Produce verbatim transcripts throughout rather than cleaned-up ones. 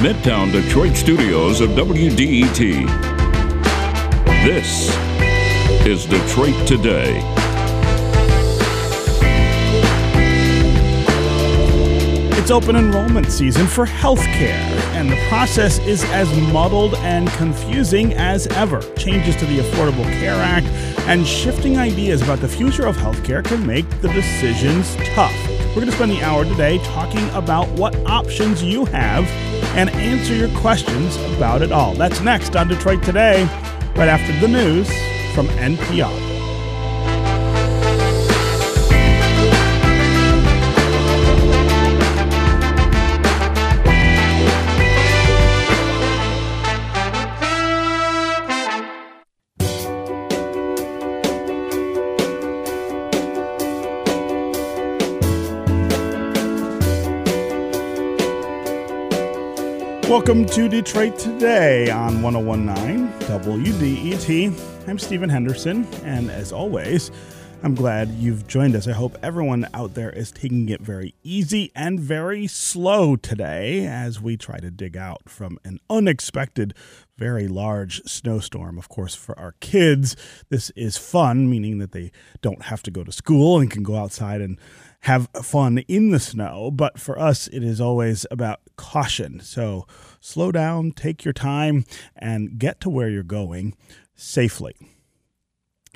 the Midtown Detroit studios of W D E T. This is Detroit Today. It's open enrollment season for healthcare, and the process is as muddled and confusing as ever. Changes to the Affordable Care Act and shifting ideas about the future of healthcare can make the decisions tough. We're going to spend the hour today talking about what options you have and answer your questions about it all. That's next on Detroit Today, right after the news from N P R. Welcome to Detroit Today on one oh one point nine W D E T. I'm Stephen Henderson, and as always, I'm glad you've joined us. I hope everyone out there is taking it very easy and very slow today as we try to dig out from an unexpected, very large snowstorm. Of course, for our kids, this is fun, meaning that they don't have to go to school and can go outside and have fun in the snow, but for us, it is always about caution. So slow down, take your time, and get to where you're going safely.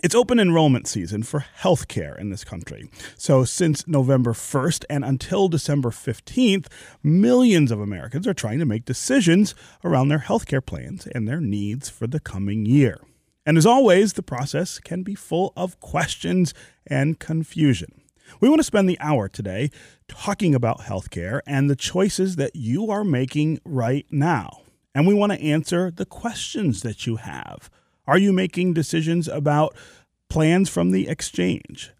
It's open enrollment season for healthcare in this country. So since November first and until December fifteenth, millions of Americans are trying to make decisions around their healthcare plans and their needs for the coming year. And as always, the process can be full of questions and confusion. We want to spend the hour today talking about healthcare and the choices that you are making right now. And we want to answer the questions that you have. Are you making decisions about plans from the exchange?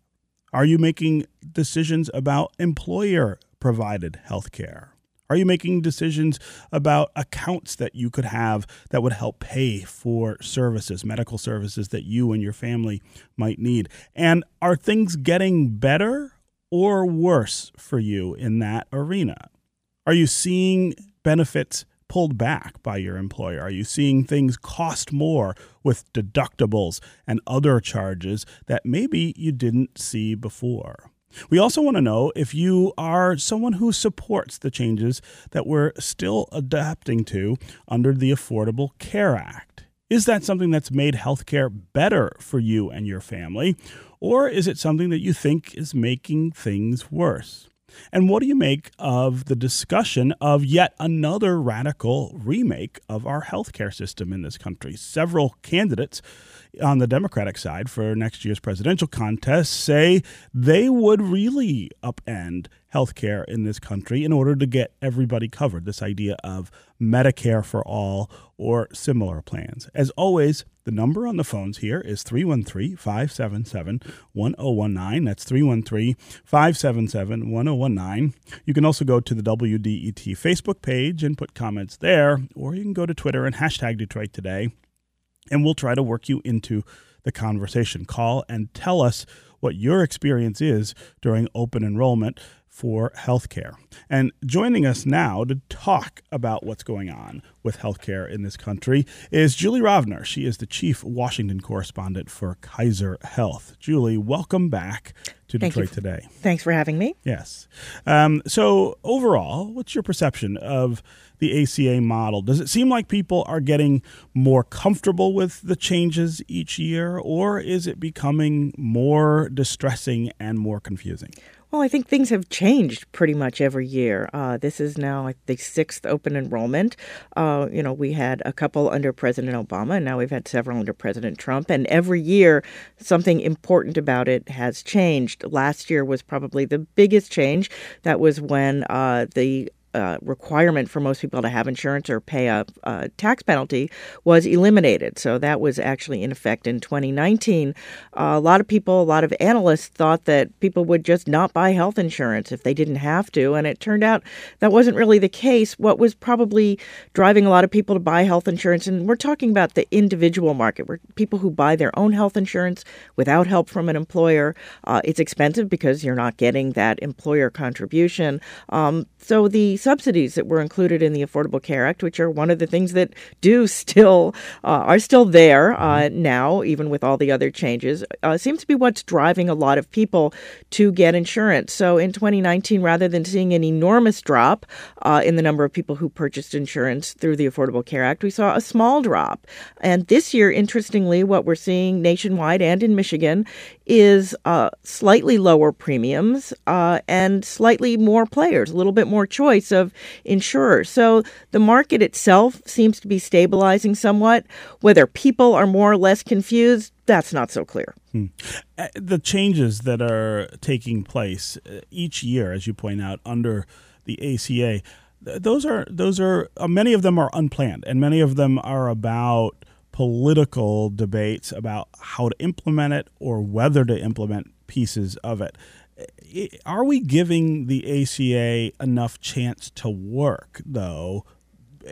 Are you making decisions about employer-provided healthcare? Are you making decisions about accounts that you could have that would help pay for services, medical services that you and your family might need? And are things getting better or worse for you in that arena? Are you seeing benefits pulled back by your employer? Are you seeing things cost more with deductibles and other charges that maybe you didn't see before? We also want to know if you are someone who supports the changes that we're still adapting to under the Affordable Care Act. Is that something that's made healthcare better for you and your family, or is it something that you think is making things worse? And what do you make of the discussion of yet another radical remake of our healthcare system in this country? Several candidates on the Democratic side for next year's presidential contest say they would really upend healthcare in this country in order to get everybody covered, this idea of Medicare for All or similar plans. As always, the number on the phones here is three one three, five seven seven, one oh one nine. That's three one three, five seven seven, one oh one nine. You can also go to the W D E T Facebook page and put comments there, or you can go to Twitter and hashtag Detroit Today, and we'll try to work you into the conversation. Call and tell us what your experience is during open enrollment for healthcare. And joining us now to talk about what's going on with healthcare in this country is Julie Rovner. She is the chief Washington correspondent for Kaiser Health. Julie, welcome back to Thank Detroit you. Today. Thanks for having me. Yes. Um, so overall, what's your perception of the A C A model? Does it seem like people are getting more comfortable with the changes each year, or is it becoming more distressing and more confusing? Well, I think things have changed pretty much every year. Uh, this is now like, the sixth open enrollment. Uh, you know, we had a couple under President Obama, and now we've had several under President Trump. And every year, something important about it has changed. Last year was probably the biggest change. That was when uh, the Uh, requirement for most people to have insurance or pay a uh, tax penalty was eliminated. So that was actually in effect in twenty nineteen. Uh, a lot of people, a lot of analysts thought that people would just not buy health insurance if they didn't have to. And it turned out that wasn't really the case. What was probably driving a lot of people to buy health insurance, and we're talking about the individual market, where people who buy their own health insurance without help from an employer, uh, it's expensive because you're not getting that employer contribution. Um, so the subsidies that were included in the Affordable Care Act, which are one of the things that do still uh, are still there uh, now, even with all the other changes, uh, seems to be what's driving a lot of people to get insurance. So in twenty nineteen, rather than seeing an enormous drop uh, in the number of people who purchased insurance through the Affordable Care Act, we saw a small drop. And this year, interestingly, what we're seeing nationwide and in Michigan is uh, slightly lower premiums uh, and slightly more players, a little bit more choice of insurers. So the market itself seems to be stabilizing somewhat. Whether people are more or less confused, that's not so clear. Hmm. The changes that are taking place each year, as you point out, under the A C A, those are those are uh, many of them are unplanned, and many of them are about political debates about how to implement it or whether to implement pieces of it. Are we giving the A C A enough chance to work, though,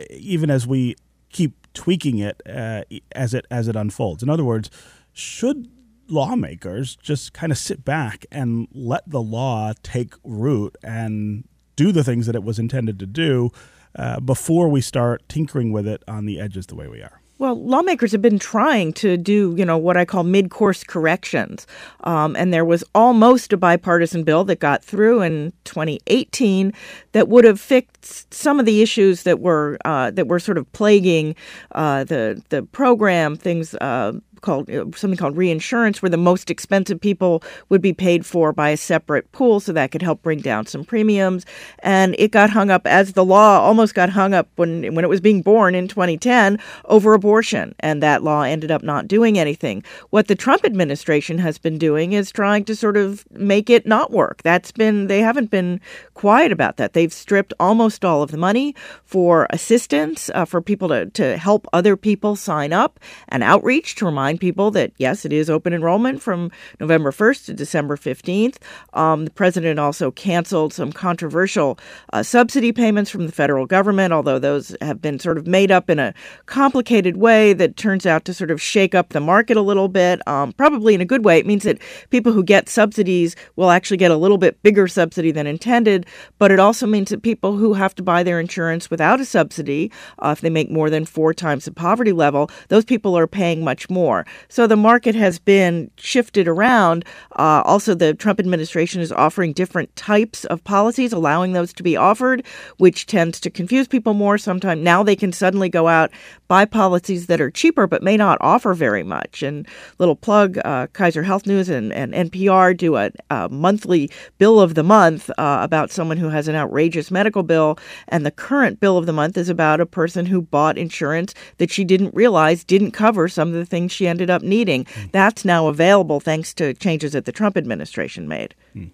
even as we keep tweaking it uh, as it as it unfolds? In other words, should lawmakers just kind of sit back and let the law take root and do the things that it was intended to do uh, before we start tinkering with it on the edges the way we are? Well, lawmakers have been trying to do, you know, what I call mid-course corrections. Um, and there was almost a bipartisan bill that got through in twenty eighteen that would have fixed some of the issues that were uh, that were sort of plaguing uh, the the program, things uh called something called reinsurance, where the most expensive people would be paid for by a separate pool, so that could help bring down some premiums. And it got hung up, as the law almost got hung up when when it was being born in twenty ten, over abortion, and that law ended up not doing anything. What the Trump administration has been doing is trying to sort of make it not work. That's been, they haven't been quiet about that. They've stripped almost all of the money for assistance, uh, for people to, to help other people sign up, and outreach to remind people that, yes, it is open enrollment from November first to December fifteenth. Um, the president also canceled some controversial uh, subsidy payments from the federal government, although those have been sort of made up in a complicated way that turns out to sort of shake up the market a little bit, um, probably in a good way. It means that people who get subsidies will actually get a little bit bigger subsidy than intended, but it also means that people who have to buy their insurance without a subsidy, uh, if they make more than four times the poverty level, those people are paying much more. So the market has been shifted around. Uh, also, the Trump administration is offering different types of policies, allowing those to be offered, which tends to confuse people more. Sometimes now they can suddenly go out, buy policies that are cheaper but may not offer very much. And little plug, uh, Kaiser Health News and, and N P R do a, a monthly bill of the month uh, about someone who has an outrageous medical bill. And the current bill of the month is about a person who bought insurance that she didn't realize didn't cover some of the things she ended up needing. That's now available thanks to changes that the Trump administration made. Mm.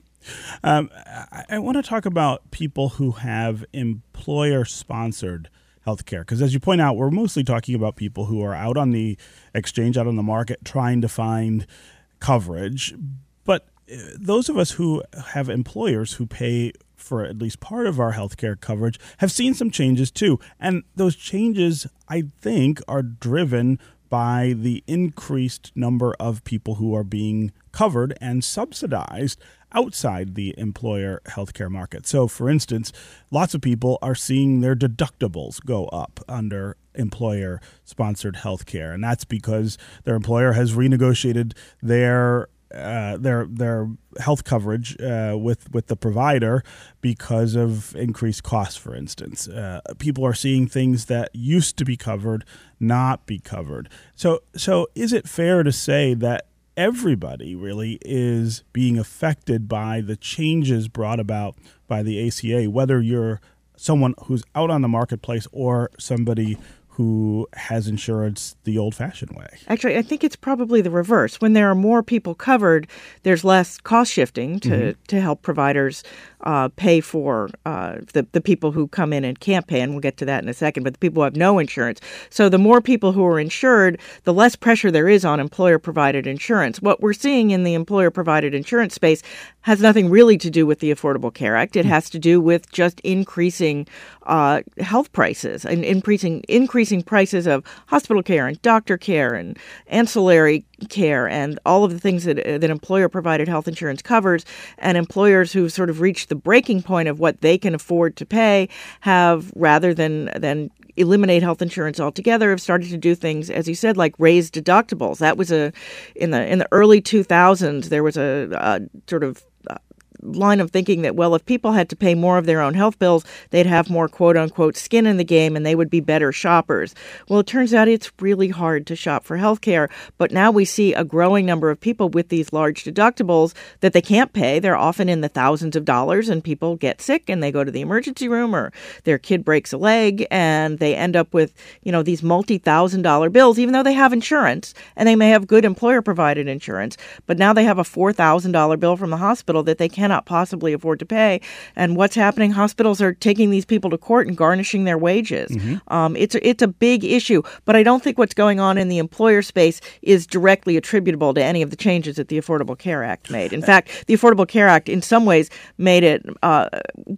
Um, I, I want to talk about people who have employer-sponsored health care, because as you point out, we're mostly talking about people who are out on the exchange, out on the market, trying to find coverage. But those of us who have employers who pay for at least part of our healthcare coverage have seen some changes too. And those changes, I think, are driven by the increased number of people who are being covered and subsidized outside the employer healthcare market. So, for instance, lots of people are seeing their deductibles go up under employer-sponsored healthcare, and that's because their employer has renegotiated their Uh, their their health coverage uh, with with the provider because of increased costs. For instance, uh, people are seeing things that used to be covered not be covered. So so is it fair to say that everybody really is being affected by the changes brought about by the A C A, whether you're someone who's out on the marketplace or somebody who has insurance the old-fashioned way? Actually, I think it's probably the reverse. When there are more people covered, there's less cost shifting to, mm-hmm. to help providers uh, pay for uh, the, the people who come in and can't pay, and we'll get to that in a second, but the people who have no insurance. So the more people who are insured, the less pressure there is on employer-provided insurance. What we're seeing in the employer-provided insurance space has nothing really to do with the Affordable Care Act. It mm-hmm. has to do with just increasing uh, health prices and increasing increasing prices of hospital care and doctor care and ancillary care and all of the things that, that employer-provided health insurance covers, and employers who've sort of reached the breaking point of what they can afford to pay have, rather than than eliminate health insurance altogether, have started to do things, as you said, like raise deductibles. That was a in the in the early two thousands, there was a, a sort of line of thinking that, well, if people had to pay more of their own health bills, they'd have more quote-unquote skin in the game and they would be better shoppers. Well, it turns out it's really hard to shop for health care, but now we see a growing number of people with these large deductibles that they can't pay. They're often in the thousands of dollars, and people get sick and they go to the emergency room, or their kid breaks a leg and they end up with, you know, these multi-thousand dollar bills, even though they have insurance and they may have good employer-provided insurance, but now they have a four thousand dollar bill from the hospital that they can't cannot possibly afford to pay. And what's happening? Hospitals are taking these people to court and garnishing their wages. Mm-hmm. Um, it's, a, it's a big issue. But I don't think what's going on in the employer space is directly attributable to any of the changes that the Affordable Care Act made. In fact, the Affordable Care Act in some ways made it, uh,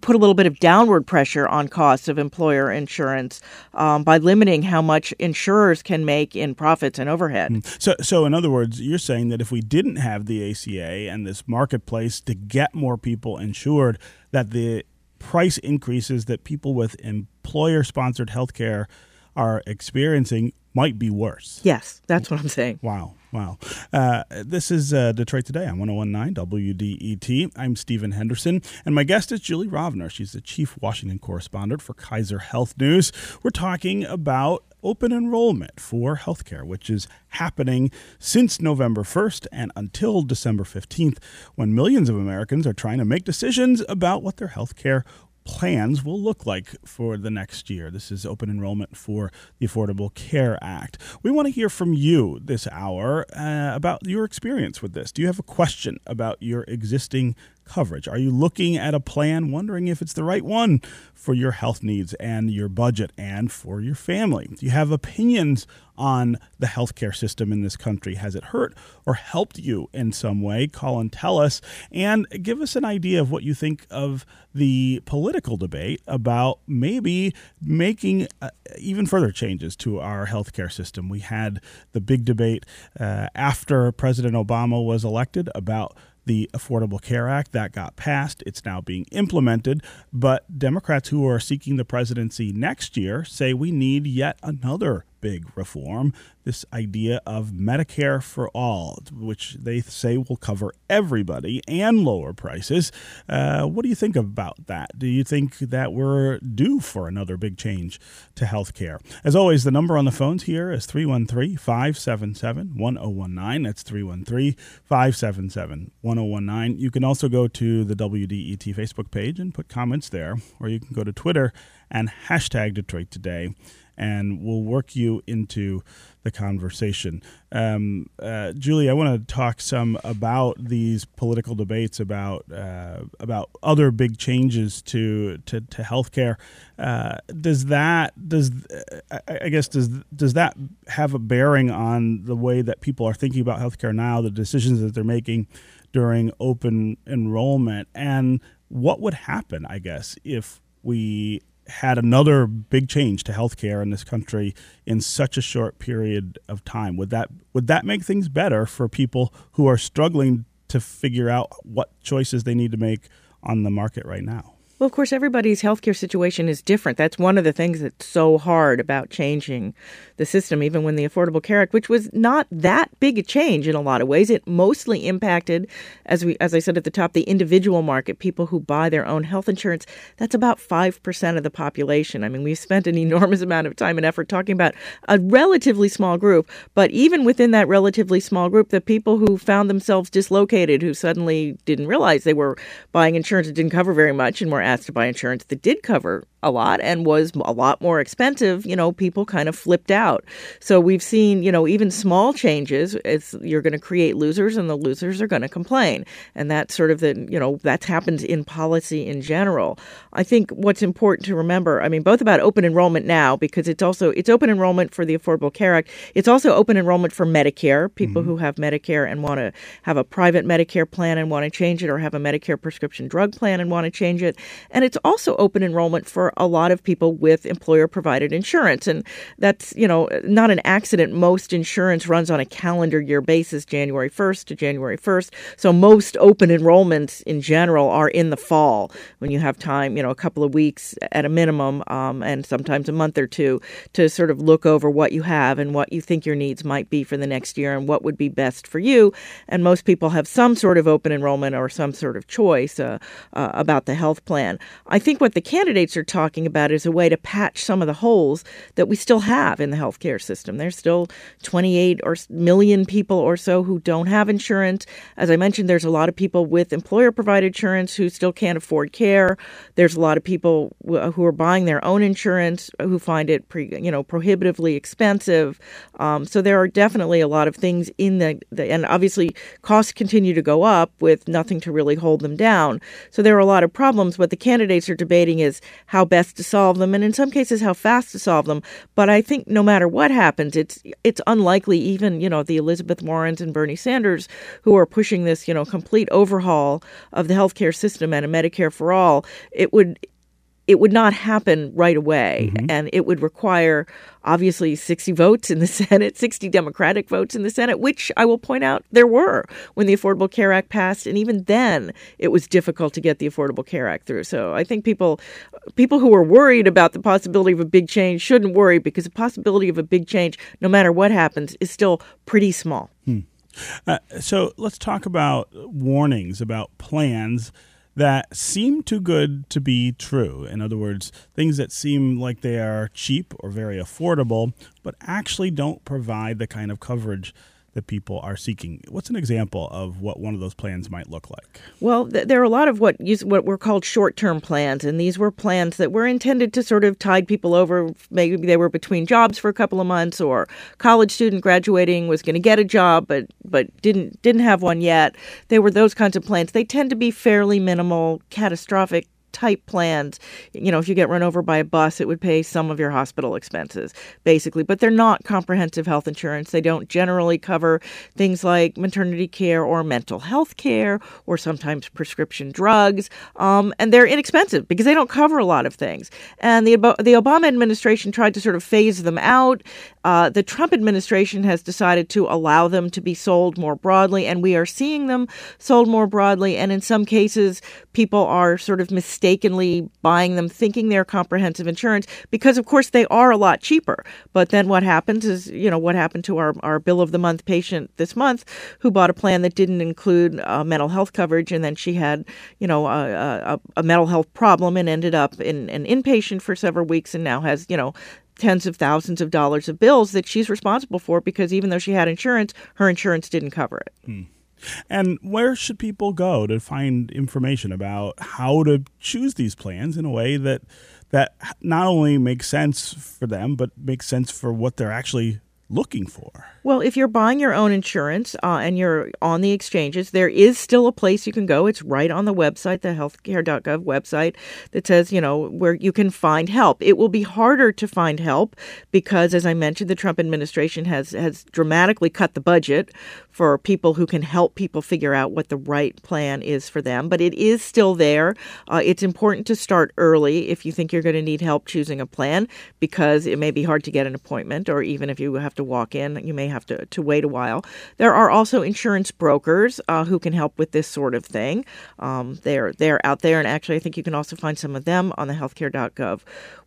put a little bit of downward pressure on costs of employer insurance um, by limiting how much insurers can make in profits and overhead. Mm-hmm. So, so in other words, you're saying that if we didn't have the A C A and this marketplace to get more people insured, that the price increases that people with employer-sponsored health care are experiencing might be worse. Yes, that's what I'm saying. Wow, wow. Uh, this is uh, Detroit Today on one oh one point nine W D E T. I'm Stephen Henderson, and my guest is Julie Rovner. She's the chief Washington correspondent for Kaiser Health News. We're talking about open enrollment for healthcare, which is happening since November first and until December fifteenth, when millions of Americans are trying to make decisions about what their healthcare plans will look like for the next year. This is open enrollment for the Affordable Care Act. We want to hear from you this hour uh, about your experience with this. Do you have a question about your existing coverage? Are you looking at a plan, wondering if it's the right one for your health needs and your budget and for your family? Do you have opinions on the healthcare system in this country? Has it hurt or helped you in some way? Call and tell us, and give us an idea of what you think of the political debate about maybe making uh, even further changes to our healthcare system. We had the big debate uh, after President Obama was elected about the Affordable Care Act. That got passed. It's now being implemented. But Democrats who are seeking the presidency next year say we need yet another big reform, this idea of Medicare for All, which they say will cover everybody and lower prices. Uh, what do you think about that? Do you think that we're due for another big change to health care? As always, the number on the phones here is three one three, five seven seven, one oh one nine. That's three one three, five seven seven, one oh one nine. You can also go to the W D E T Facebook page and put comments there, or you can go to Twitter and hashtag Detroit Today, and we'll work you into the conversation. Um, uh, Julie, I want to talk some about these political debates about uh, about other big changes to to, to healthcare. Uh, does that does I, I guess does does that have a bearing on the way that people are thinking about healthcare now, the decisions that they're making during open enrollment, and what would happen, I guess, if we had another big change to healthcare in this country in such a short period of time? Would that would that make things better for people who are struggling to figure out what choices they need to make on the market right now? Well, of course, everybody's healthcare situation is different. That's one of the things that's so hard about changing the system, even when the Affordable Care Act, which was not that big a change in a lot of ways. It mostly impacted, as we, as I said at the top, the individual market, people who buy their own health insurance. That's about five percent of the population. I mean, we've spent an enormous amount of time and effort talking about a relatively small group. But even within that relatively small group, the people who found themselves dislocated, who suddenly didn't realize they were buying insurance that didn't cover very much and were asked to buy insurance that did cover a lot and was a lot more expensive, you know, people kind of flipped out. So we've seen, you know, even small changes, it's, you're going to create losers, and the losers are going to complain. And that's sort of the, you know, that happens in policy in general. I think what's important to remember, I mean, both about open enrollment now, because it's also, it's open enrollment for the Affordable Care Act. It's also open enrollment for Medicare, people mm-hmm. who have Medicare and want to have a private Medicare plan and want to change it, or have a Medicare prescription drug plan and want to change it. And it's also open enrollment for for a lot of people with employer-provided insurance. And that's, you know, not an accident. Most insurance runs on a calendar year basis, January first to January first. So most open enrollments in general are in the fall when you have time, you know, a couple of weeks at a minimum, um, and sometimes a month or two to sort of look over what you have and what you think your needs might be for the next year and what would be best for you. And most people have some sort of open enrollment or some sort of choice uh, uh, about the health plan. I think what the candidates are talking about is a way to patch some of the holes that we still have in the healthcare system. There's still twenty-eight or million people or so who don't have insurance. As I mentioned, there's a lot of people with employer-provided insurance who still can't afford care. There's a lot of people w- who are buying their own insurance who find it, pre- you know, prohibitively expensive. Um, so there are definitely a lot of things in the, the and obviously costs continue to go up with nothing to really hold them down. So there are a lot of problems. What the candidates are debating is how best to solve them, and in some cases how fast to solve them. But I think no matter what happens, it's it's unlikely even, you know, the Elizabeth Warrens and Bernie Sanders who are pushing this, you know, complete overhaul of the healthcare system and a Medicare for All, it would It would not happen right away, mm-hmm. and it would require, obviously, sixty votes in the Senate, sixty Democratic votes in the Senate, which I will point out there were when the Affordable Care Act passed, and even then it was difficult to get the Affordable Care Act through. So I think people people who are worried about the possibility of a big change shouldn't worry, because the possibility of a big change, no matter what happens, is still pretty small. Hmm. Uh, so let's talk about warnings about plans that seem too good to be true. In other words, things that seem like they are cheap or very affordable, but actually don't provide the kind of coverage that people are seeking. What's an example of what one of those plans might look like? Well, th- there are a lot of what use, what were called short-term plans, and these were plans that were intended to sort of tide people over. Maybe they were between jobs for a couple of months, or college student graduating was going to get a job but but didn't didn't have one yet. They were those kinds of plans. They tend to be fairly minimal, catastrophic type plans. You know, if you get run over by a bus, it would pay some of your hospital expenses, basically. But they're not comprehensive health insurance. They don't generally cover things like maternity care or mental health care or sometimes prescription drugs. Um, and they're inexpensive because they don't cover a lot of things. And the, the Obama administration tried to sort of phase them out. Uh, the Trump administration has decided to allow them to be sold more broadly, and we are seeing them sold more broadly. And in some cases, people are sort of mistaken mistakenly buying them, thinking they're comprehensive insurance, because, of course, they are a lot cheaper. But then what happens is, you know, what happened to our, our bill of the month patient this month who bought a plan that didn't include uh, mental health coverage. And then she had, you know, a, a, a mental health problem and ended up in an inpatient for several weeks and now has, you know, tens of thousands of dollars of bills that she's responsible for because even though she had insurance, her insurance didn't cover it. Hmm. And where should people go to find information about how to choose these plans in a way that that not only makes sense for them, but makes sense for what they're actually looking for? Well, if you're buying your own insurance uh, and you're on the exchanges, there is still a place you can go. It's right on the website, the healthcare dot gov website, that says, you know, where you can find help. It will be harder to find help because, as I mentioned, the Trump administration has, has dramatically cut the budget for people who can help people figure out what the right plan is for them. But it is still there. Uh, it's important to start early if you think you're going to need help choosing a plan, because it may be hard to get an appointment, or even if you have to to walk in, you may have to, to wait a while. There are also insurance brokers uh, who can help with this sort of thing. Um, they're they're out there, and actually I think you can also find some of them on the healthcare dot gov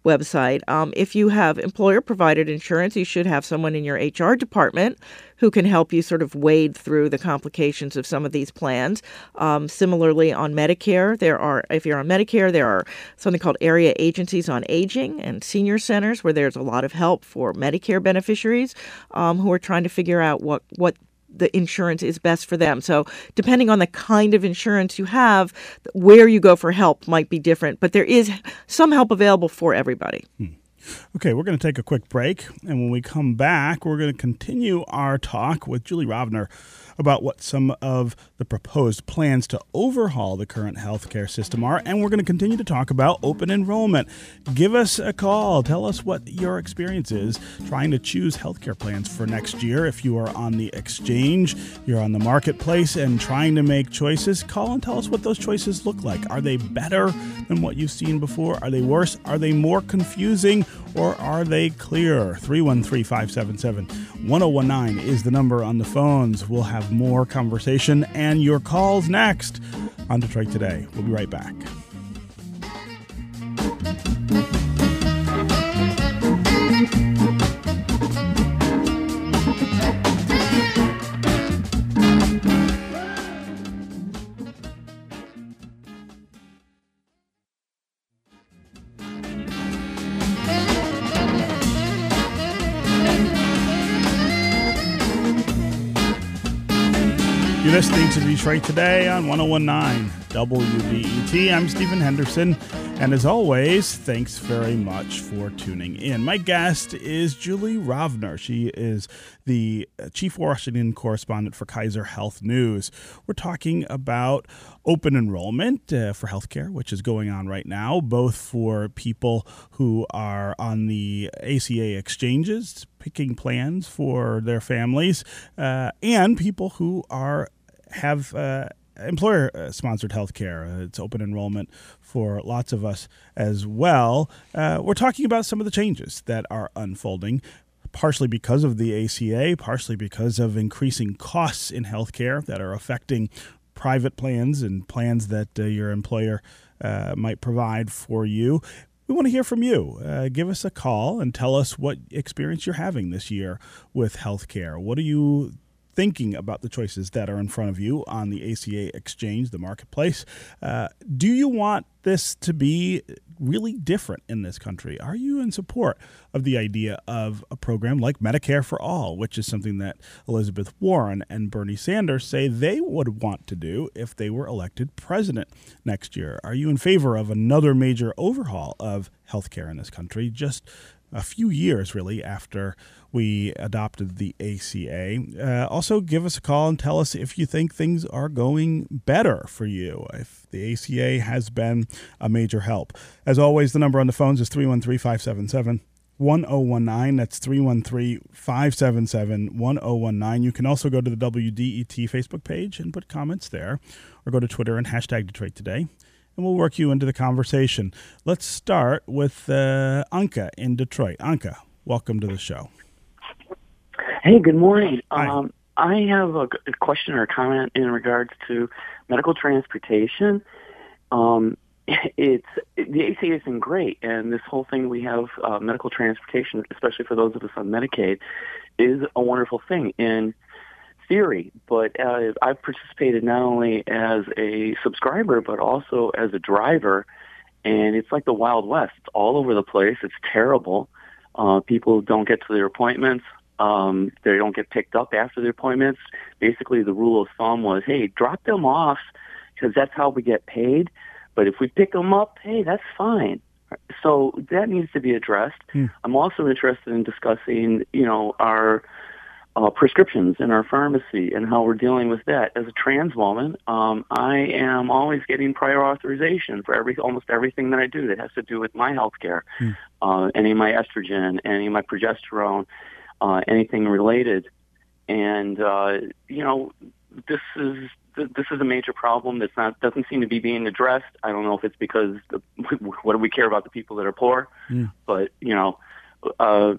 website. Um, if you have employer-provided insurance, you should have someone in your H R department who can help you sort of wade through the complications of some of these plans. Um, similarly, on Medicare, there are, if you're on Medicare, there are something called area agencies on aging and senior centers where there's a lot of help for Medicare beneficiaries um, who are trying to figure out what, what the insurance is best for them. So depending on the kind of insurance you have, where you go for help might be different, but there is some help available for everybody. Hmm. Okay, we're going to take a quick break, and when we come back, we're going to continue our talk with Julie Rovner about what some of the proposed plans to overhaul the current healthcare system are, and we're going to continue to talk about open enrollment. Give us a call. Tell us what your experience is trying to choose healthcare plans for next year. If you are on the exchange, you're on the marketplace, and trying to make choices, call and tell us what those choices look like. Are they better than what you've seen before? Are they worse? Are they more confusing? Or are they clear? three one three, five seven seven, one zero one nine is the number on the phones. We'll have more conversation and your calls next on Detroit Today. We'll be right back. Listening to Detroit Today on one oh one nine W D E T. I'm Stephen Henderson, and as always, thanks very much for tuning in. My guest is Julie Rovner. She is the Chief Washington Correspondent for Kaiser Health News. We're talking about open enrollment uh, for healthcare, which is going on right now, both for people who are on the A C A exchanges, picking plans for their families, uh, and people who are have uh, employer-sponsored healthcare. It's open enrollment for lots of us as well. Uh, we're talking about some of the changes that are unfolding, partially because of the A C A, partially because of increasing costs in healthcare that are affecting private plans and plans that uh, your employer uh, might provide for you. We want to hear from you. Uh, give us a call and tell us what experience you're having this year with healthcare. What are you thinking about the choices that are in front of you on the A C A exchange, the marketplace? Uh, do you want this to be really different in this country? Are you in support of the idea of a program like Medicare for All, which is something that Elizabeth Warren and Bernie Sanders say they would want to do if they were elected president next year? Are you in favor of another major overhaul of healthcare in this country, just a few years, really, after we adopted the A C A? Uh, also, give us a call and tell us if you think things are going better for you, if the A C A has been a major help. As always, the number on the phones is three one three, five seven seven, one zero one nine. That's three one three, five seven seven, one zero one nine. You can also go to the W D E T Facebook page and put comments there, or go to Twitter and hashtag Detroit Today, and we'll work you into the conversation. Let's start with uh, Anka in Detroit. Anka, welcome to the show. Hey, good morning. Um, I have a question or a comment in regards to medical transportation. Um, it's the A C A has been great, and this whole thing we have uh, medical transportation, especially for those of us on Medicaid, is a wonderful thing in theory, but uh, I've participated not only as a subscriber, but also as a driver, and it's like the Wild West. It's all over the place. It's terrible. Uh, people don't get to their appointments. Um, they don't get picked up after their appointments. Basically, the rule of thumb was, hey, drop them off because that's how we get paid, but if we pick them up, hey, that's fine. So that needs to be addressed. Hmm. I'm also interested in discussing, you know, our Uh, prescriptions in our pharmacy and how we're dealing with that. As a trans woman, um, I am always getting prior authorization for every almost everything that I do that has to do with my health care, mm. uh, any of my estrogen, any of my progesterone, uh, anything related. And, uh, you know, this is this is a major problem that's not doesn't seem to be being addressed. I don't know if it's because the, what do we care about the people that are poor, mm. but, you know, Uh,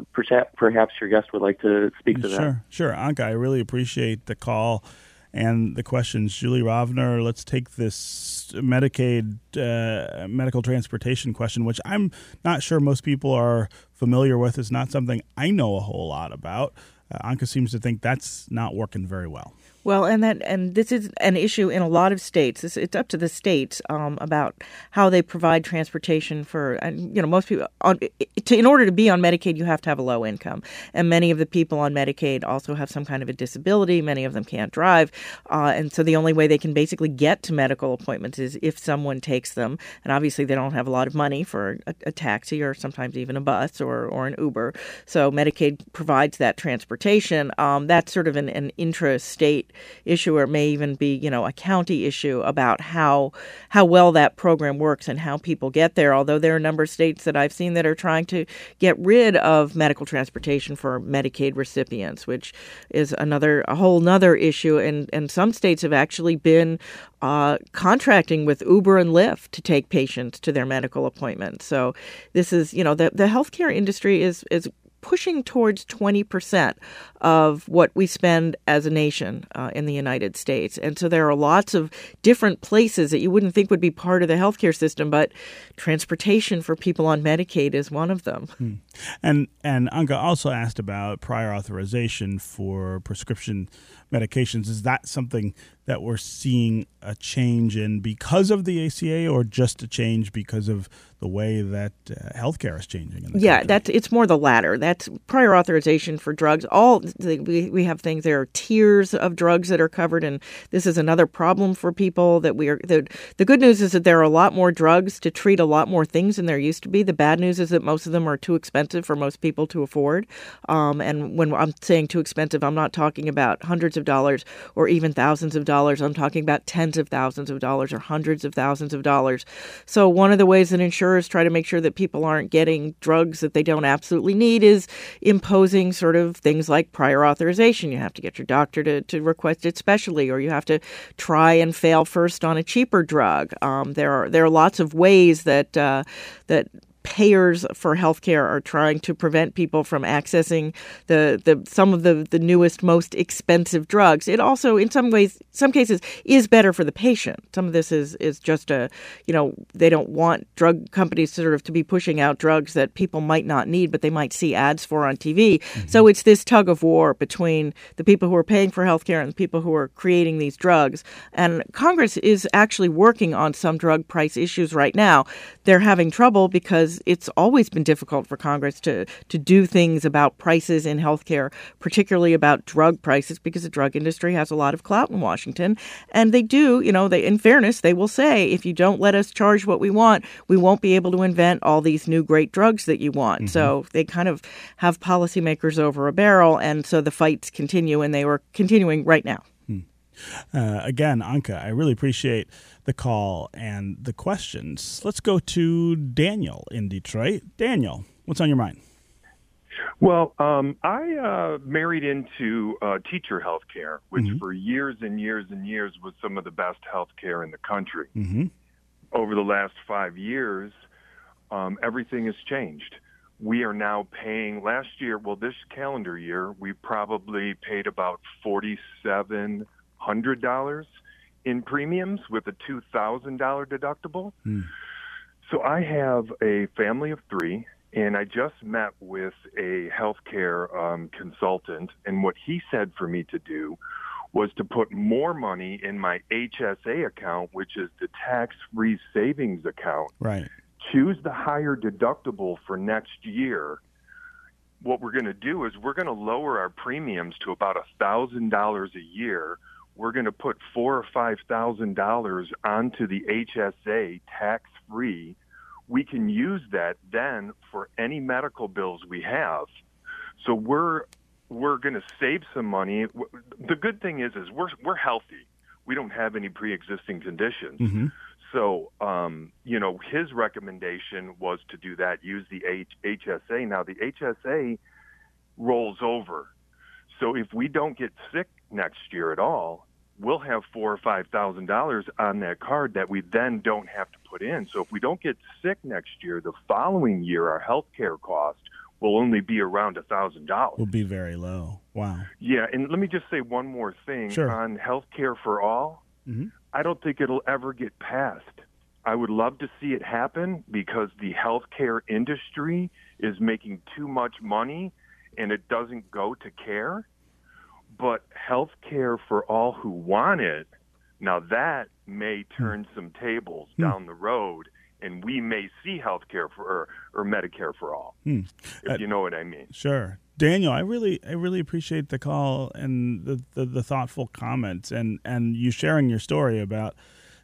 perhaps your guest would like to speak to that. Sure, sure. Anka, I really appreciate the call and the questions. Julie Rovner, let's take this Medicaid uh, medical transportation question, which I'm not sure most people are familiar with. It's not something I know a whole lot about. Uh, Anka seems to think that's not working very well. Well, and that and this is an issue in a lot of states. It's, it's up to the states um, about how they provide transportation for, you know, most people. On, to, in order to be on Medicaid, you have to have a low income. And many of the people on Medicaid also have some kind of a disability. Many of them can't drive. Uh, and so the only way they can basically get to medical appointments is if someone takes them. And obviously, they don't have a lot of money for a, a taxi or sometimes even a bus or, or an Uber. So Medicaid provides that transportation. Um, that's sort of an, an intra-state issue, or it may even be, you know, a county issue about how how well that program works and how people get there. Although there are a number of states that I've seen that are trying to get rid of medical transportation for Medicaid recipients, which is another a whole nother issue. And and some states have actually been uh, contracting with Uber and Lyft to take patients to their medical appointments. So this is, you know, the the healthcare industry is is. pushing towards twenty percent of what we spend as a nation uh, in the United States. And so there are lots of different places that you wouldn't think would be part of the healthcare system, but transportation for people on Medicaid is one of them. Hmm. And and Anka also asked about prior authorization for prescription medications. Is that something that we're seeing a change in because of the A C A, or just a change because of the way that uh, healthcare is changing? In the yeah, country? that's it's more the latter. That's prior authorization for drugs. All the, we we have things. There are tiers of drugs that are covered, and this is another problem for people that we are. The, the good news is that there are a lot more drugs to treat a lot more things than there used to be. The bad news is that most of them are too expensive for most people to afford. Um, and when I'm saying too expensive, I'm not talking about hundreds of dollars or even thousands of dollars. I'm talking about tens of thousands of dollars or hundreds of thousands of dollars. So one of the ways that insurers try to make sure that people aren't getting drugs that they don't absolutely need is imposing sort of things like prior authorization. You have to get your doctor to, to request it specially, or you have to try and fail first on a cheaper drug. Um, there are there are lots of ways that uh, that. Payers for healthcare are trying to prevent people from accessing the, the some of the, the newest, most expensive drugs. It also, in some ways, some cases, is better for the patient. Some of this is is just a, you know, they don't want drug companies sort of to be pushing out drugs that people might not need, but they might see ads for on T V. Mm-hmm. So it's this tug of war between the people who are paying for healthcare and the people who are creating these drugs. And Congress is actually working on some drug price issues right now. They're having trouble because it's always been difficult for Congress to, to do things about prices in healthcare, particularly about drug prices, because the drug industry has a lot of clout in Washington. And they do, you know, they in fairness, they will say, if you don't let us charge what we want, we won't be able to invent all these new great drugs that you want. Mm-hmm. So they kind of have policymakers over a barrel. And so the fights continue, and they are continuing right now. Uh, again, Anka, I really appreciate the call and the questions. Let's go to Daniel in Detroit. Daniel, what's on your mind? Well, um, I uh, married into uh, teacher health care, which mm-hmm. for years and years and years was some of the best health care in the country. Mm-hmm. Over the last five years, um, everything has changed. We are now paying last year, well, this calendar year, we probably paid about forty-seven hundred dollars in premiums with a two thousand dollar deductible. Mm. So I have a family of three, and I just met with a healthcare um, consultant, and what he said for me to do was to put more money in my H S A account, which is the tax-free savings account. Right. Choose the higher deductible for next year. What we're going to do is we're going to lower our premiums to about a thousand dollars a year. We're going to put four or five thousand dollars onto the H S A tax free. We can use that then for any medical bills we have. So we're we're going to save some money. The good thing is is we're we're healthy. We don't have any pre-existing conditions. Mm-hmm. So um, you know, his recommendation was to do that. Use the H S A. Now the H S A rolls over. So if we don't get sick next year at all, we'll have four or five thousand dollars on that card that we then don't have to put in. So if we don't get sick next year, the following year our health care cost will only be around a thousand dollars. Will be very low. Wow. Yeah, and let me just say one more thing sure. on health care for all. Mm-hmm. I don't think it'll ever get passed. I would love to see it happen because the health care industry is making too much money and it doesn't go to care. But health care for all who want it, now that may turn some tables hmm. down the road, and we may see health care for or, or Medicare for all, hmm. if uh, you know what I mean. Sure. Daniel, I really I really appreciate the call and the, the, the thoughtful comments and, and you sharing your story about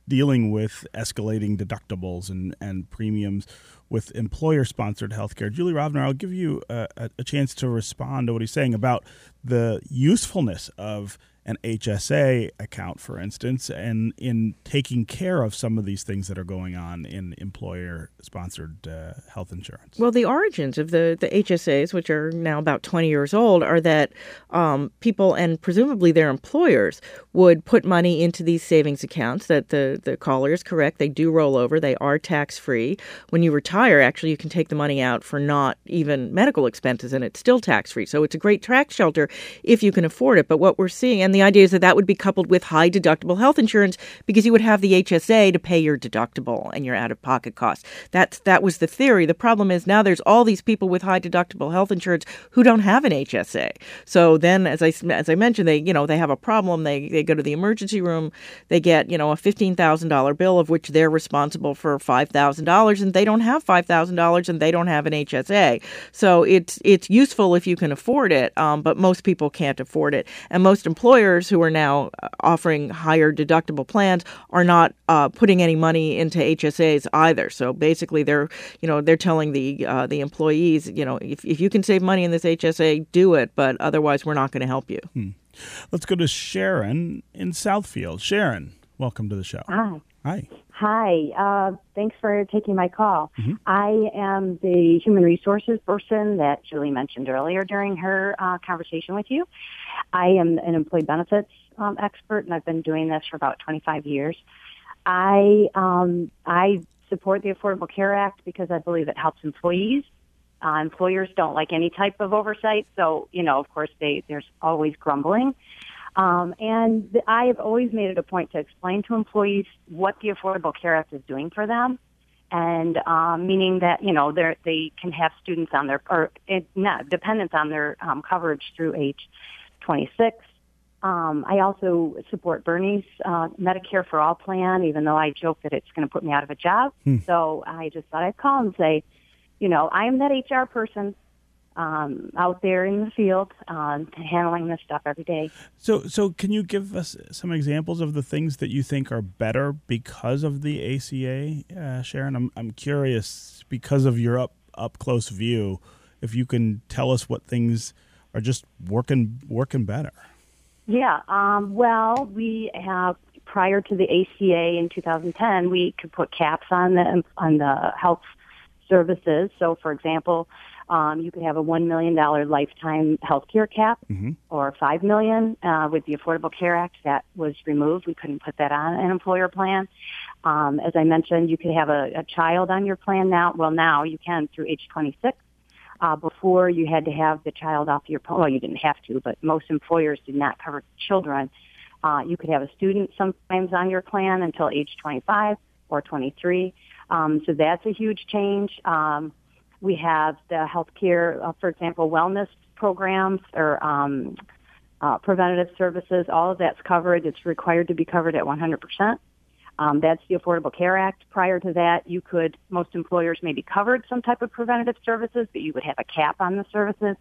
dealing with escalating deductibles and, and premiums with employer-sponsored healthcare. Julie Rovner, I'll give you a, a chance to respond to what he's saying about the usefulness of an H S A account, for instance, and in taking care of some of these things that are going on in employer-sponsored uh, health insurance. Well, the origins of the, the H S As, which are now about twenty years old, are that um, people and presumably their employers would put money into these savings accounts that the, the caller is correct. They do roll over. They are tax-free. When you retire, actually, you can take the money out for not even medical expenses, and it's still tax-free. So it's a great tax shelter if you can afford it. But what we're seeing, and the idea is that that would be coupled with high deductible health insurance because you would have the H S A to pay your deductible and your out-of-pocket costs. That's, that was the theory. The problem is now there's all these people with high deductible health insurance who don't have an H S A. So then, as I, as I mentioned, they, you know, they have a problem. They, they go to the emergency room. They get, you know, a fifteen thousand dollars bill of which they're responsible for five thousand dollars, and they don't have five thousand dollars and they don't have an H S A. So it's, it's useful if you can afford it, um, but most people can't afford it. And most employers who are now offering higher deductible plans are not uh, putting any money into H S As either. So basically, they're you know they're telling the uh, the employees you know if if you can save money in this H S A, do it. But otherwise, we're not going to help you. Hmm. Let's go to Sharon in Southfield. Sharon, welcome to the show. Hi. Hi. Hi. Uh, thanks for taking my call. Mm-hmm. I am the human resources person that Julie mentioned earlier during her uh, conversation with you. I am an employee benefits um, expert, and I've been doing this for about twenty-five years. I um, I support the Affordable Care Act because I believe it helps employees. Uh, employers don't like any type of oversight, so, you know, of course, they, there's always grumbling. Um, and the, I have always made it a point to explain to employees what the Affordable Care Act is doing for them, and um, meaning that, you know, they can have students on their, or not, dependents on their um, coverage through age twenty-six. Um, I also support Bernie's uh, Medicare for All plan, even though I joke that it's going to put me out of a job. Hmm. So I just thought I'd call and say, you know, I am that H R person um, out there in the field um, handling this stuff every day. So, so can you give us some examples of the things that you think are better because of the A C A, uh, Sharon? I'm I'm curious because of your up up close view, if you can tell us what things are just working working better. Yeah, um, well, we have, prior to the A C A in two thousand ten, we could put caps on the on the health services. So, for example, um, you could have a one million dollars lifetime health care cap, mm-hmm. or five million dollars. Uh, with the Affordable Care Act, that was removed. We couldn't put that on an employer plan. Um, as I mentioned, you could have a, a child on your plan now. Well, now you can through age twenty-six. Uh, before, you had to have the child off your plan. Well, you didn't have to, but most employers did not cover children. Uh, you could have a student sometimes on your plan until age twenty-five or twenty-three. Um, so that's a huge change. Um, we have the healthcare, uh, for example, wellness programs or um, uh, preventative services. All of that's covered. It's required to be covered at one hundred percent. Um, that's the Affordable Care Act. Prior to that, you could, most employers maybe covered some type of preventative services, but you would have a cap on the services.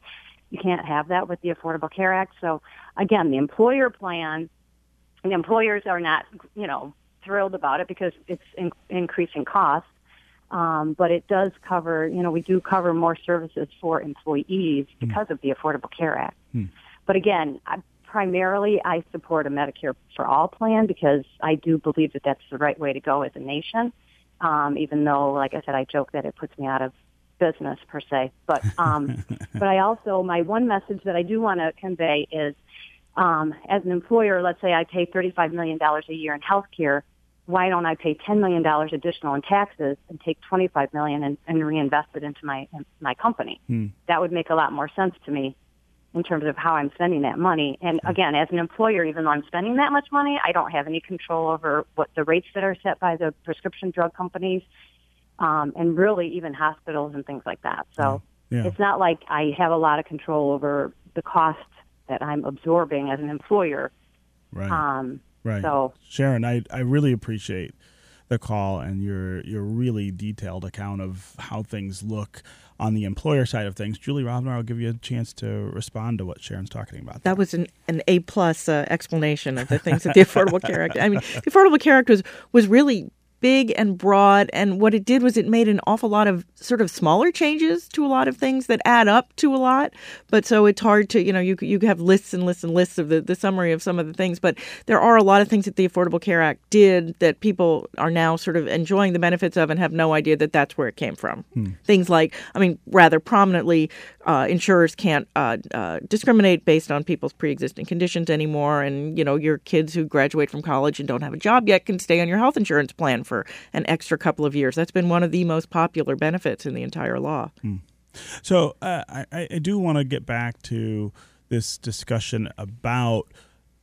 You can't have that with the Affordable Care Act. So, again, the employer plan, the employers are not, you know, thrilled about it because it's in, increasing costs, um, but it does cover, you know, we do cover more services for employees mm. because of the Affordable Care Act. Mm. But, again, I Primarily, I support a Medicare for All plan because I do believe that that's the right way to go as a nation, um, even though, like I said, I joke that it puts me out of business, per se. But um, but I also, my one message that I do want to convey is, um, as an employer, let's say I pay thirty-five million dollars a year in health care. Why don't I pay ten million dollars additional in taxes and take twenty-five million dollars and, and reinvest it into my, my company? Hmm. That would make a lot more sense to me in terms of how I'm spending that money. And again, as an employer, even though I'm spending that much money, I don't have any control over what the rates that are set by the prescription drug companies, um, and really even hospitals and things like that. So yeah. Yeah. It's not like I have a lot of control over the cost that I'm absorbing as an employer. Right. Um, right. So, Sharon, I, I really appreciate the call and your your really detailed account of how things look on the employer side of things. Julie Rovner, I'll give you a chance to respond to what Sharon's talking about. That was an, an A-plus uh, explanation of the things that the Affordable Care Act. I mean, the Affordable Care Act was, was really big and broad, and what it did was it made an awful lot of sort of smaller changes to a lot of things that add up to a lot. But so it's hard to, you know, you you have lists and lists and lists of the, the summary of some of the things, but there are a lot of things that the Affordable Care Act did that people are now sort of enjoying the benefits of and have no idea that that's where it came from. Hmm. Things like, I mean, rather prominently, uh, insurers can't uh, uh, discriminate based on people's pre-existing conditions anymore, and, you know, your kids who graduate from college and don't have a job yet can stay on your health insurance plan for an extra couple of years. That's been one of the most popular benefits in the entire law. Mm. So uh, I, I do want to get back to this discussion about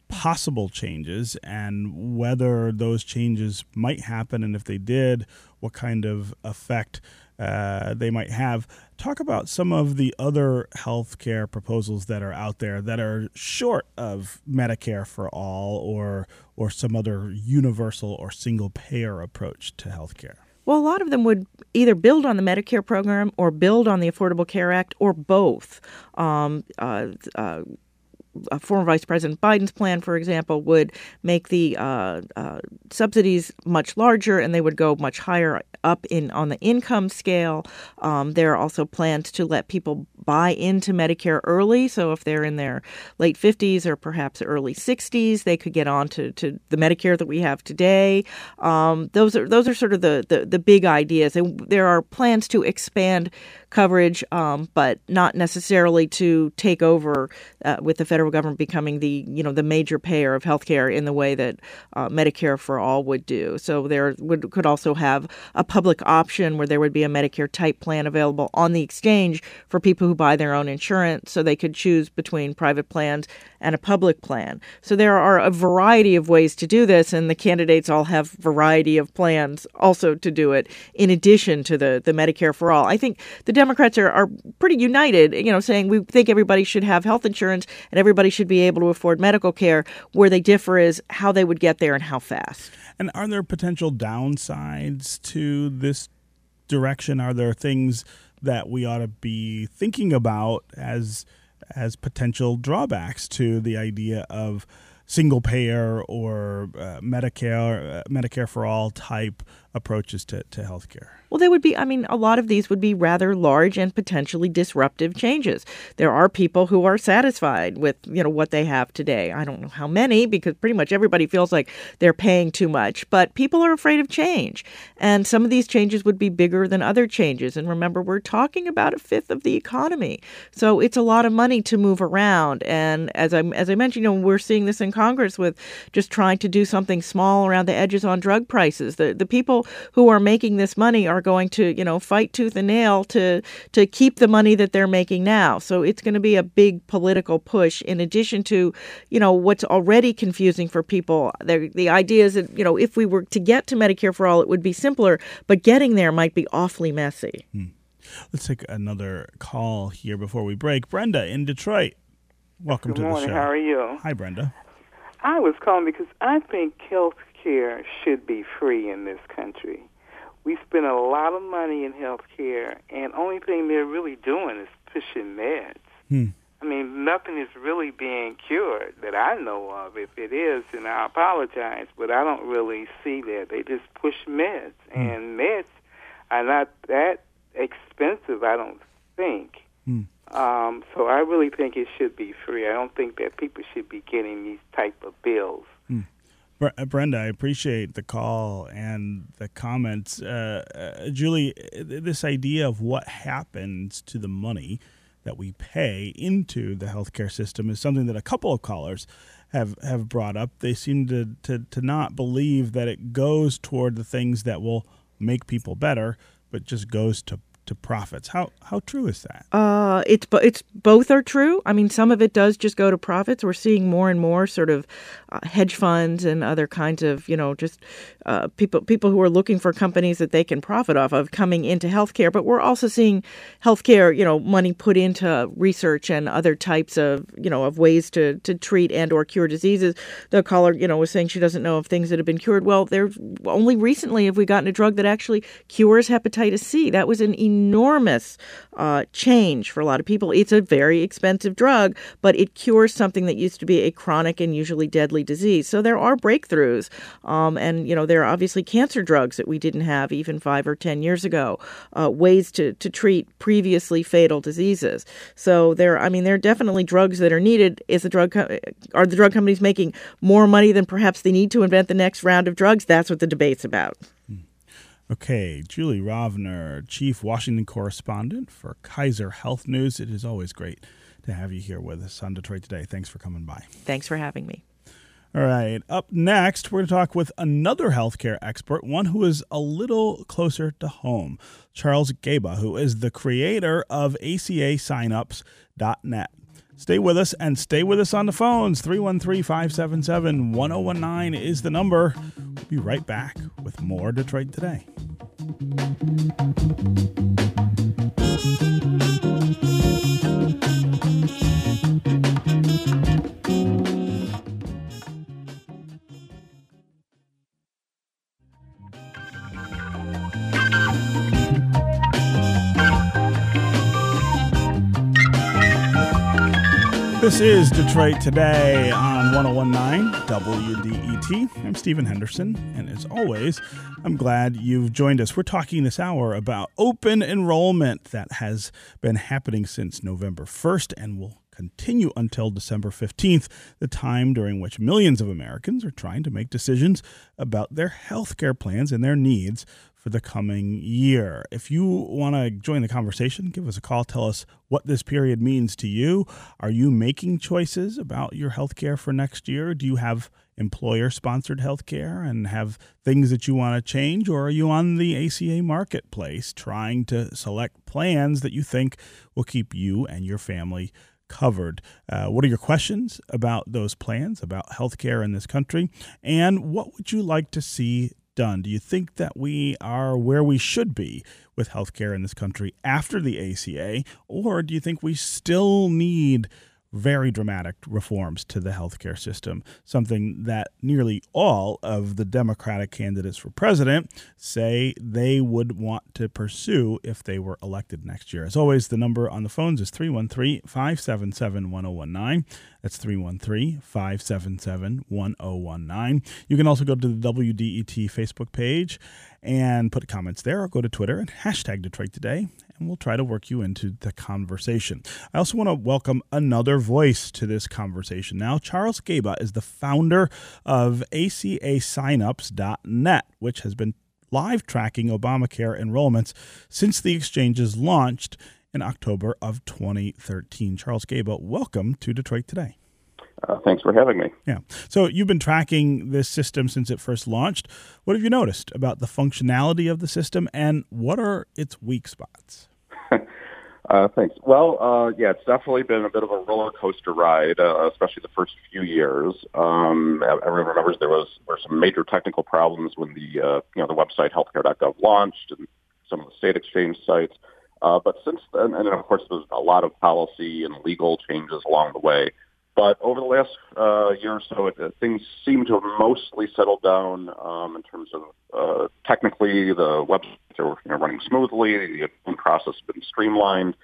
possible changes and whether those changes might happen, and if they did, what kind of effect uh, they might have. Talk about some of the other health care proposals that are out there that are short of Medicare for All or or some other universal or single-payer approach to health care. Well, a lot of them would either build on the Medicare program or build on the Affordable Care Act or both. Um, uh, uh, Former Vice President Biden's plan, for example, would make the uh, uh, subsidies much larger, and they would go much higher up in on the income scale. Um, there are also plans to let people buy into Medicare early. So if they're in their late fifties or perhaps early sixties, they could get on to, to the Medicare that we have today. Um, those are those are sort of the, the, the big ideas. And there are plans to expand coverage, um, but not necessarily to take over uh, with the federal government becoming the, you know, the major payer of health care in the way that uh, Medicare for All would do. So there would could also have a public option where there would be a Medicare-type plan available on the exchange for people who buy their own insurance, so they could choose between private plans and a public plan. So there are a variety of ways to do this, and the candidates all have variety of plans also to do it, in addition to the, the Medicare for All. I think the Democrats are, are pretty united, you know, saying we think everybody should have health insurance and everybody should be able to afford medical care. Where they differ is how they would get there and how fast. And are there potential downsides to this direction? Are there things that we ought to be thinking about as as potential drawbacks to the idea of single payer or uh, Medicare, uh, Medicare for All type approaches to, to health care? Well, they would be, I mean, a lot of these would be rather large and potentially disruptive changes. There are people who are satisfied with, you know, what they have today. I don't know how many, because pretty much everybody feels like they're paying too much, but people are afraid of change. And some of these changes would be bigger than other changes. And remember, we're talking about a fifth of the economy. So it's a lot of money to move around. And as I, as I mentioned, you know, we're seeing this in Congress with just trying to do something small around the edges on drug prices. The the people who are making this money are going to, you know, fight tooth and nail to to keep the money that they're making now. So it's going to be a big political push, in addition to, you know, what's already confusing for people. The, the idea is that, you know, if we were to get to Medicare for All, it would be simpler, but getting there might be awfully messy. Hmm. Let's take another call here before we break. Brenda in Detroit, welcome Good to morning. the show. How are you? Hi, Brenda. I was calling because I think health care should be free in this country. We spend a lot of money in health care, and only thing they're really doing is pushing meds. Hmm. I mean, nothing is really being cured that I know of. If it is, and I apologize, but I don't really see that. They just push meds, hmm. and meds are not that expensive, I don't think. Hmm. Um, so I really think it should be free. I don't think that people should be getting these type of bills. Mm. Brenda, I appreciate the call and the comments. Uh, uh, Julie, this idea of what happens to the money that we pay into the healthcare system is something that a couple of callers have, have brought up. They seem to, to, to not believe that it goes toward the things that will make people better, but just goes to to profits. How how true is that? Uh, it's it's both are true. I mean, some of it does just go to profits. We're seeing more and more sort of uh, hedge funds and other kinds of, you know, just uh, people people who are looking for companies that they can profit off of coming into healthcare. But we're also seeing healthcare, you know, money put into research and other types of, you know, of ways to, to treat and or cure diseases. The caller, you know, was saying she doesn't know of things that have been cured. Well, there's only recently have we gotten a drug that actually cures hepatitis C. That was an enormous uh, change for a lot of people. It's a very expensive drug, but it cures something that used to be a chronic and usually deadly disease. So there are breakthroughs. Um, and, you know, there are obviously cancer drugs that we didn't have even five or ten years ago, uh, ways to, to treat previously fatal diseases. So there, I mean, there are definitely drugs that are needed. Is the drug co- are the drug companies making more money than perhaps they need to invent the next round of drugs? That's what the debate's about. Okay, Julie Rovner, Chief Washington Correspondent for Kaiser Health News. It is always great to have you here with us on Detroit Today. Thanks for coming by. Thanks for having me. All right, up next, we're going to talk with another healthcare expert, one who is a little closer to home, Charles Gaba, who is the creator of A C A Signups dot net. Stay with us and stay with us on the phones. three one three, five seven seven, one zero one nine is the number. We'll be right back with more Detroit Today. This is Detroit Today on one oh one nine W D E T. I'm Stephen Henderson, and as always, I'm glad you've joined us. We're talking this hour about open enrollment that has been happening since November first and will continue until December fifteenth, the time during which millions of Americans are trying to make decisions about their health care plans and their needs for the coming year. If you want to join the conversation, give us a call. Tell us what this period means to you. Are you making choices about your health care for next year? Do you have employer-sponsored health care and have things that you want to change? Or are you on the A C A marketplace trying to select plans that you think will keep you and your family covered? Uh, what are your questions about those plans, about health care in this country? And what would you like to see done? Do you think that we are where we should be with healthcare in this country after the A C A, or do you think we still need very dramatic reforms to the healthcare system, something that nearly all of the Democratic candidates for president say they would want to pursue if they were elected next year? As always, the number on the phones is three one three, five seven seven, one zero one nine. That's three one three, five seven seven, one zero one nine. You can also go to the W D E T Facebook page and put comments there, or go to Twitter and hashtag Detroit Today, and we'll try to work you into the conversation. I also want to welcome another voice to this conversation now. Charles Gaba is the founder of A C A Signups dot net, which has been live tracking Obamacare enrollments since the exchanges launched in October of twenty thirteen. Charles Gaba, welcome to Detroit Today. Uh, thanks for having me. Yeah. So you've been tracking this system since it first launched. What have you noticed about the functionality of the system, and what are its weak spots? uh, thanks. Well, uh, yeah, it's definitely been a bit of a roller coaster ride, uh, especially the first few years. Um, everyone remembers there was were some major technical problems when the uh, you know the website healthcare dot gov launched and some of the state exchange sites. Uh, but since then, and of course, there's a lot of policy and legal changes along the way. But over the last uh, year or so, it, uh, things seem to have mostly settled down um, in terms of uh, technically the websites are you know, running smoothly, the enrollment process has been streamlined,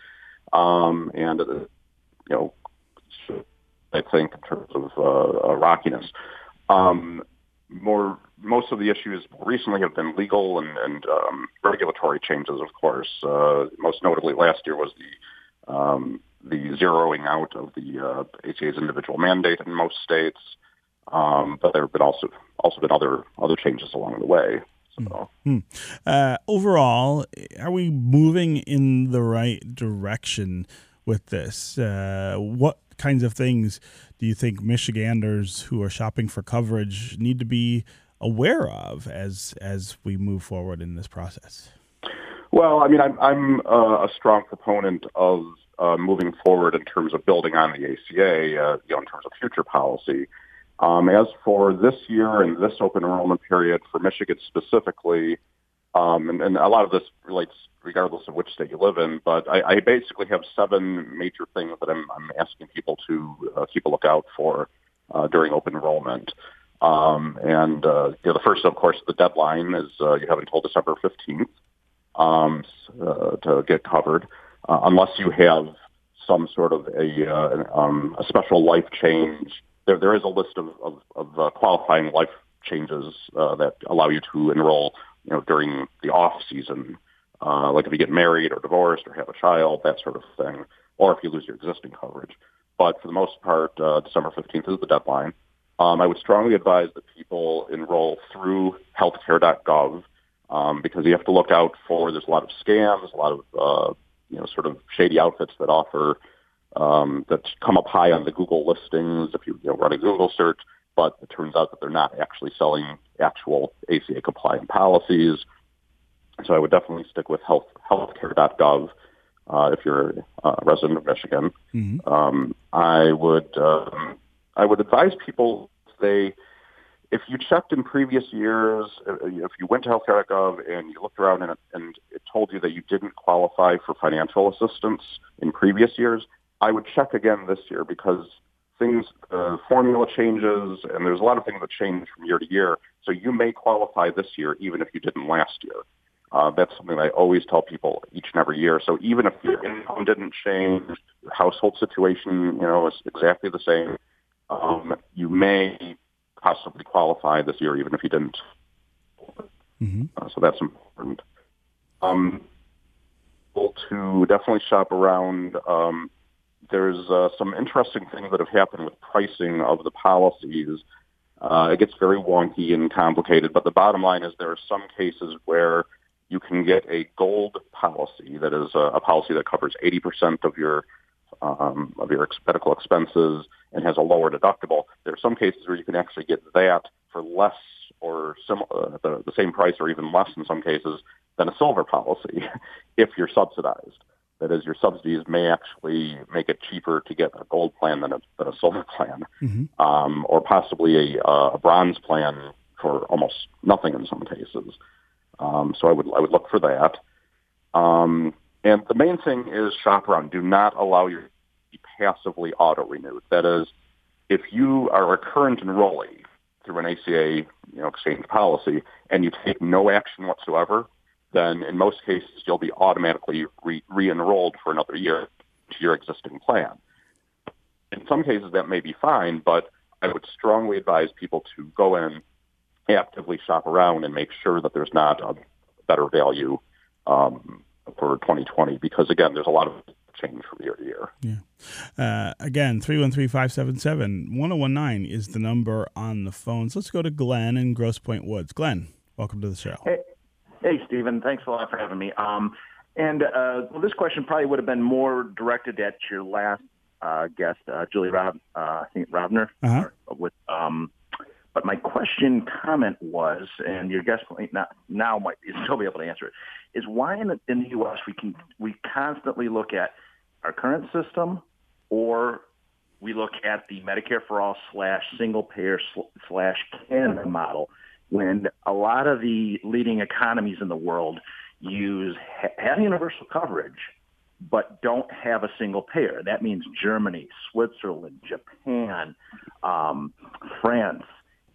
um, and uh, you know, I think in terms of uh, uh, rockiness, um, more most of the issues recently have been legal and, and um, regulatory changes. Of course, uh, most notably last year was the um, the zeroing out of the uh, A C A's individual mandate in most states, um, but there have been also also been other other changes along the way. So. Mm-hmm. Uh, overall, are we moving in the right direction with this? Uh, what kinds of things do you think Michiganders who are shopping for coverage need to be aware of as as we move forward in this process? Well, I mean, I'm, I'm uh, a strong proponent of uh, moving forward in terms of building on the A C A, uh, you know, in terms of future policy. Um, as for this year and this open enrollment period for Michigan specifically, um, and, and a lot of this relates regardless of which state you live in, but I, I basically have seven major things that I'm, I'm asking people to uh, keep a lookout for uh, during open enrollment. Um, and uh, you know, the first, of course, the deadline is uh, you have until December fifteenth um, uh, to get covered, uh, unless you have some sort of a, uh, um, a special life change. There, there is a list of, of, of uh, qualifying life changes uh, that allow you to enroll, you know, during the off season, uh, like if you get married or divorced or have a child, that sort of thing, or if you lose your existing coverage. But for the most part, uh, December fifteenth is the deadline. Um, I would strongly advise that people enroll through healthcare dot gov um, because you have to look out for, there's a lot of scams, a lot of, uh, you know, sort of shady outfits that offer Um, that come up high on the Google listings if you, you know, run a Google search, but it turns out that they're not actually selling actual A C A compliant policies. So I would definitely stick with health, healthcare dot gov uh, if you're a resident of Michigan. Mm-hmm. Um, I would um, I would advise people if they if you checked in previous years, if you went to healthcare dot gov and you looked around and it, and it told you that you didn't qualify for financial assistance in previous years, I would check again this year because things, uh, formula changes, and there's a lot of things that change from year to year. So you may qualify this year, even if you didn't last year. Uh, that's something that I always tell people each and every year. So even if your income didn't change, your household situation, you know, is exactly the same, um, you may possibly qualify this year, even if you didn't. Mm-hmm. Uh, so that's important. Um, to definitely shop around. Um, There's uh, some interesting things that have happened with pricing of the policies. Uh, it gets very wonky and complicated, but the bottom line is there are some cases where you can get a gold policy, that is a, a policy that covers eighty percent of your um, of your medical expenses and has a lower deductible. There are some cases where you can actually get that for less or sim- uh, the, the same price or even less in some cases than a silver policy if you're subsidized. That is, your subsidies may actually make it cheaper to get a gold plan than a, than a silver plan, mm-hmm. um, or possibly a, a bronze plan for almost nothing in some cases. Um, so I would I would look for that. Um, and the main thing is shop around. Do not allow your be passively auto renewed. That is, if you are a current enrollee through an A C A, you know, exchange policy and you take no action whatsoever, then in most cases you'll be automatically re- re-enrolled for another year to your existing plan. In some cases that may be fine, but I would strongly advise people to go in, actively shop around, and make sure that there's not a better value um, for twenty twenty because, again, there's a lot of change from year to year. Yeah. Uh, again, three one three, five seven seven, one oh one nine is the number on the phones. Let's go to Glenn in Grosse Pointe Woods. Glenn, welcome to the show. Hey. Hey, Stephen. Thanks a lot for having me. Um, and uh, well, this question probably would have been more directed at your last uh, guest, uh, Julie Rob, uh, I think Rovner. Uh-huh. With, um, but my question comment was, and your guest not, now might still be able to answer it, is why in the, in the U S we can we constantly look at our current system, or we look at the Medicare for All slash single payer slash Canada model, when a lot of the leading economies in the world use have universal coverage, but don't have a single payer. That means Germany, Switzerland, Japan, um, France,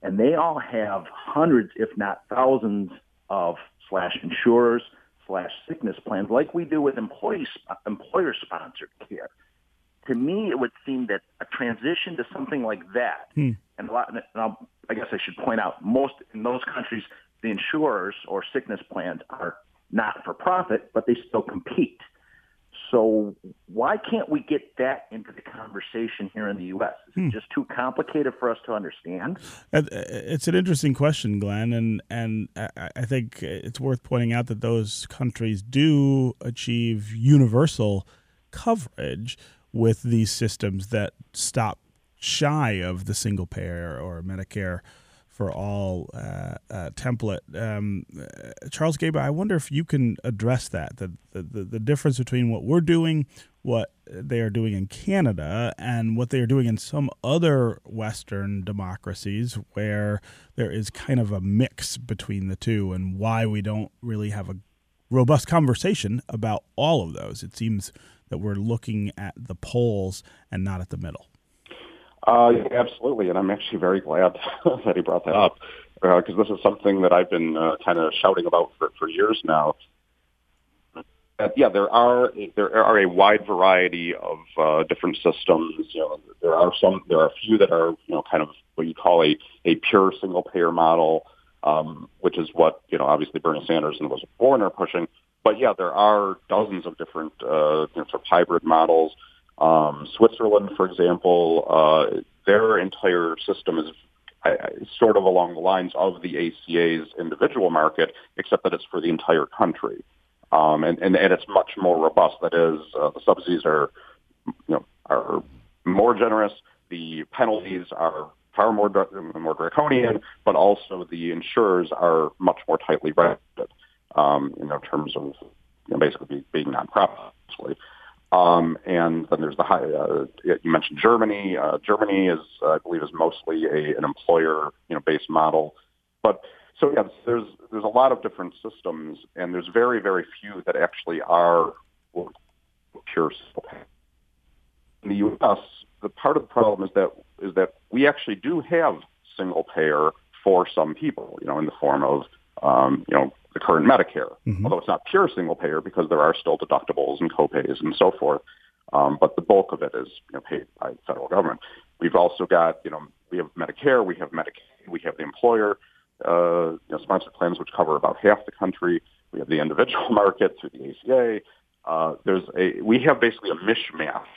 and they all have hundreds, if not thousands, of slash insurers slash sickness plans, like we do with employee employer sponsored care. To me, it would seem that a transition to something like that, hmm. and a lot, and I'll, I guess I should point out, most in those countries, the insurers or sickness plans are not for profit, but they still compete. So why can't we get that into the conversation here in the U S? Is hmm. it just too complicated for us to understand? It's an interesting question, Glenn, and, and I think it's worth pointing out that those countries do achieve universal coverage with these systems that stop shy of the single payer or Medicare for All uh, uh, template. Um, Charles Gaba, I wonder if you can address that, the, the, the difference between what we're doing, what they are doing in Canada, and what they are doing in some other Western democracies where there is kind of a mix between the two, and why we don't really have a robust conversation about all of those. It seems that we're looking at the polls and not at the middle. Uh, absolutely, and I'm actually very glad that he brought that up, because uh, this is something that I've been uh, kind of shouting about for, for years now. Uh, yeah, there are there are a wide variety of uh, different systems. You know, there are some, there are a few that are, you know, kind of what you call a, a pure single payer model, um, which is what, you know, obviously Bernie Sanders and Elizabeth Warren are pushing. But yeah, there are dozens of different uh, you know, sort of hybrid models. Um, Switzerland, for example, uh, their entire system is I, I, sort of along the lines of the A C A's individual market, except that it's for the entire country. Um, and, and, and it's much more robust. That is, uh, the subsidies are, you know, are more generous. The penalties are far more, more draconian, but also the insurers are much more tightly regulated, um, you know, in terms of, you know, basically being non-profit. Um, and then there's the high, uh, you mentioned Germany. Uh, Germany is, uh, I believe, is mostly a, an employer, you know, based model. But so yeah, there's there's a lot of different systems, and there's very very few that actually are pure. In the U S, the part of the problem is that is that we actually do have single payer for some people, you know, in the form of um, you know. the current Medicare, mm-hmm. although it's not pure single payer because there are still deductibles and copays and so forth. Um, but the bulk of it is, you know, paid by the federal government. We've also got, you know, we have Medicare, we have Medicaid, we have the employer uh, you know, sponsored plans, which cover about half the country. We have the individual market through the A C A. Uh, there's a we have basically a mishmash.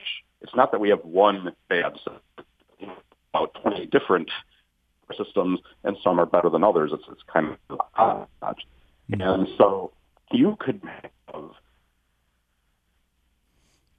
It's not that we have one bad system, about twenty different systems, and some are better than others. It's, it's kind of odd. Uh, And so you could have...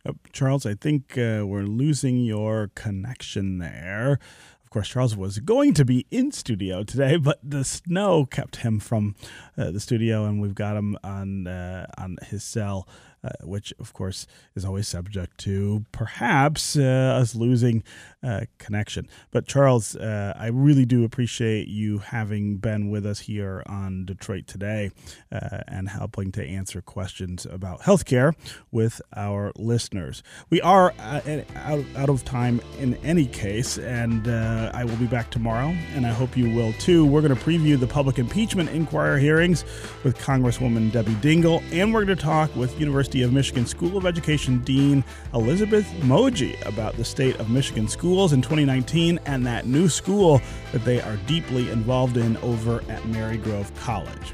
Oh, Charles, I think uh, we're losing your connection there. Of course, Charles was going to be in studio today, but the snow kept him from uh, the studio, and we've got him on uh, on his cell, uh, which, of course, is always subject to perhaps uh, us losing uh, connection. But, Charles, uh, I really do appreciate you having been with us here on Detroit Today uh, and helping to answer questions about healthcare with our listeners. We are uh, out, out of time in any case, and uh, I will be back tomorrow, and I hope you will too. We're going to preview the public impeachment inquiry hearings with Congresswoman Debbie Dingell, and we're going to talk with University of Michigan School of Education Dean Elizabeth Moji about the state of Michigan schools in twenty nineteen and that new school that they are deeply involved in over at Marygrove College.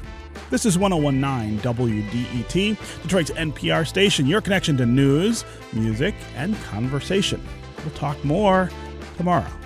This is one oh one point nine W D E T, Detroit's N P R station, your connection to news, music, and conversation. We'll talk more tomorrow.